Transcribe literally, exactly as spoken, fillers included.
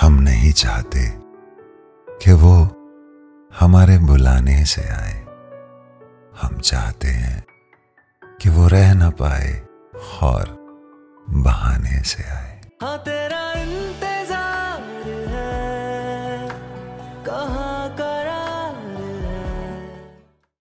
हम नहीं चाहते कि वो हमारे बुलाने से आए, हम चाहते हैं कि वो रह ना पाए और बहाने से आए।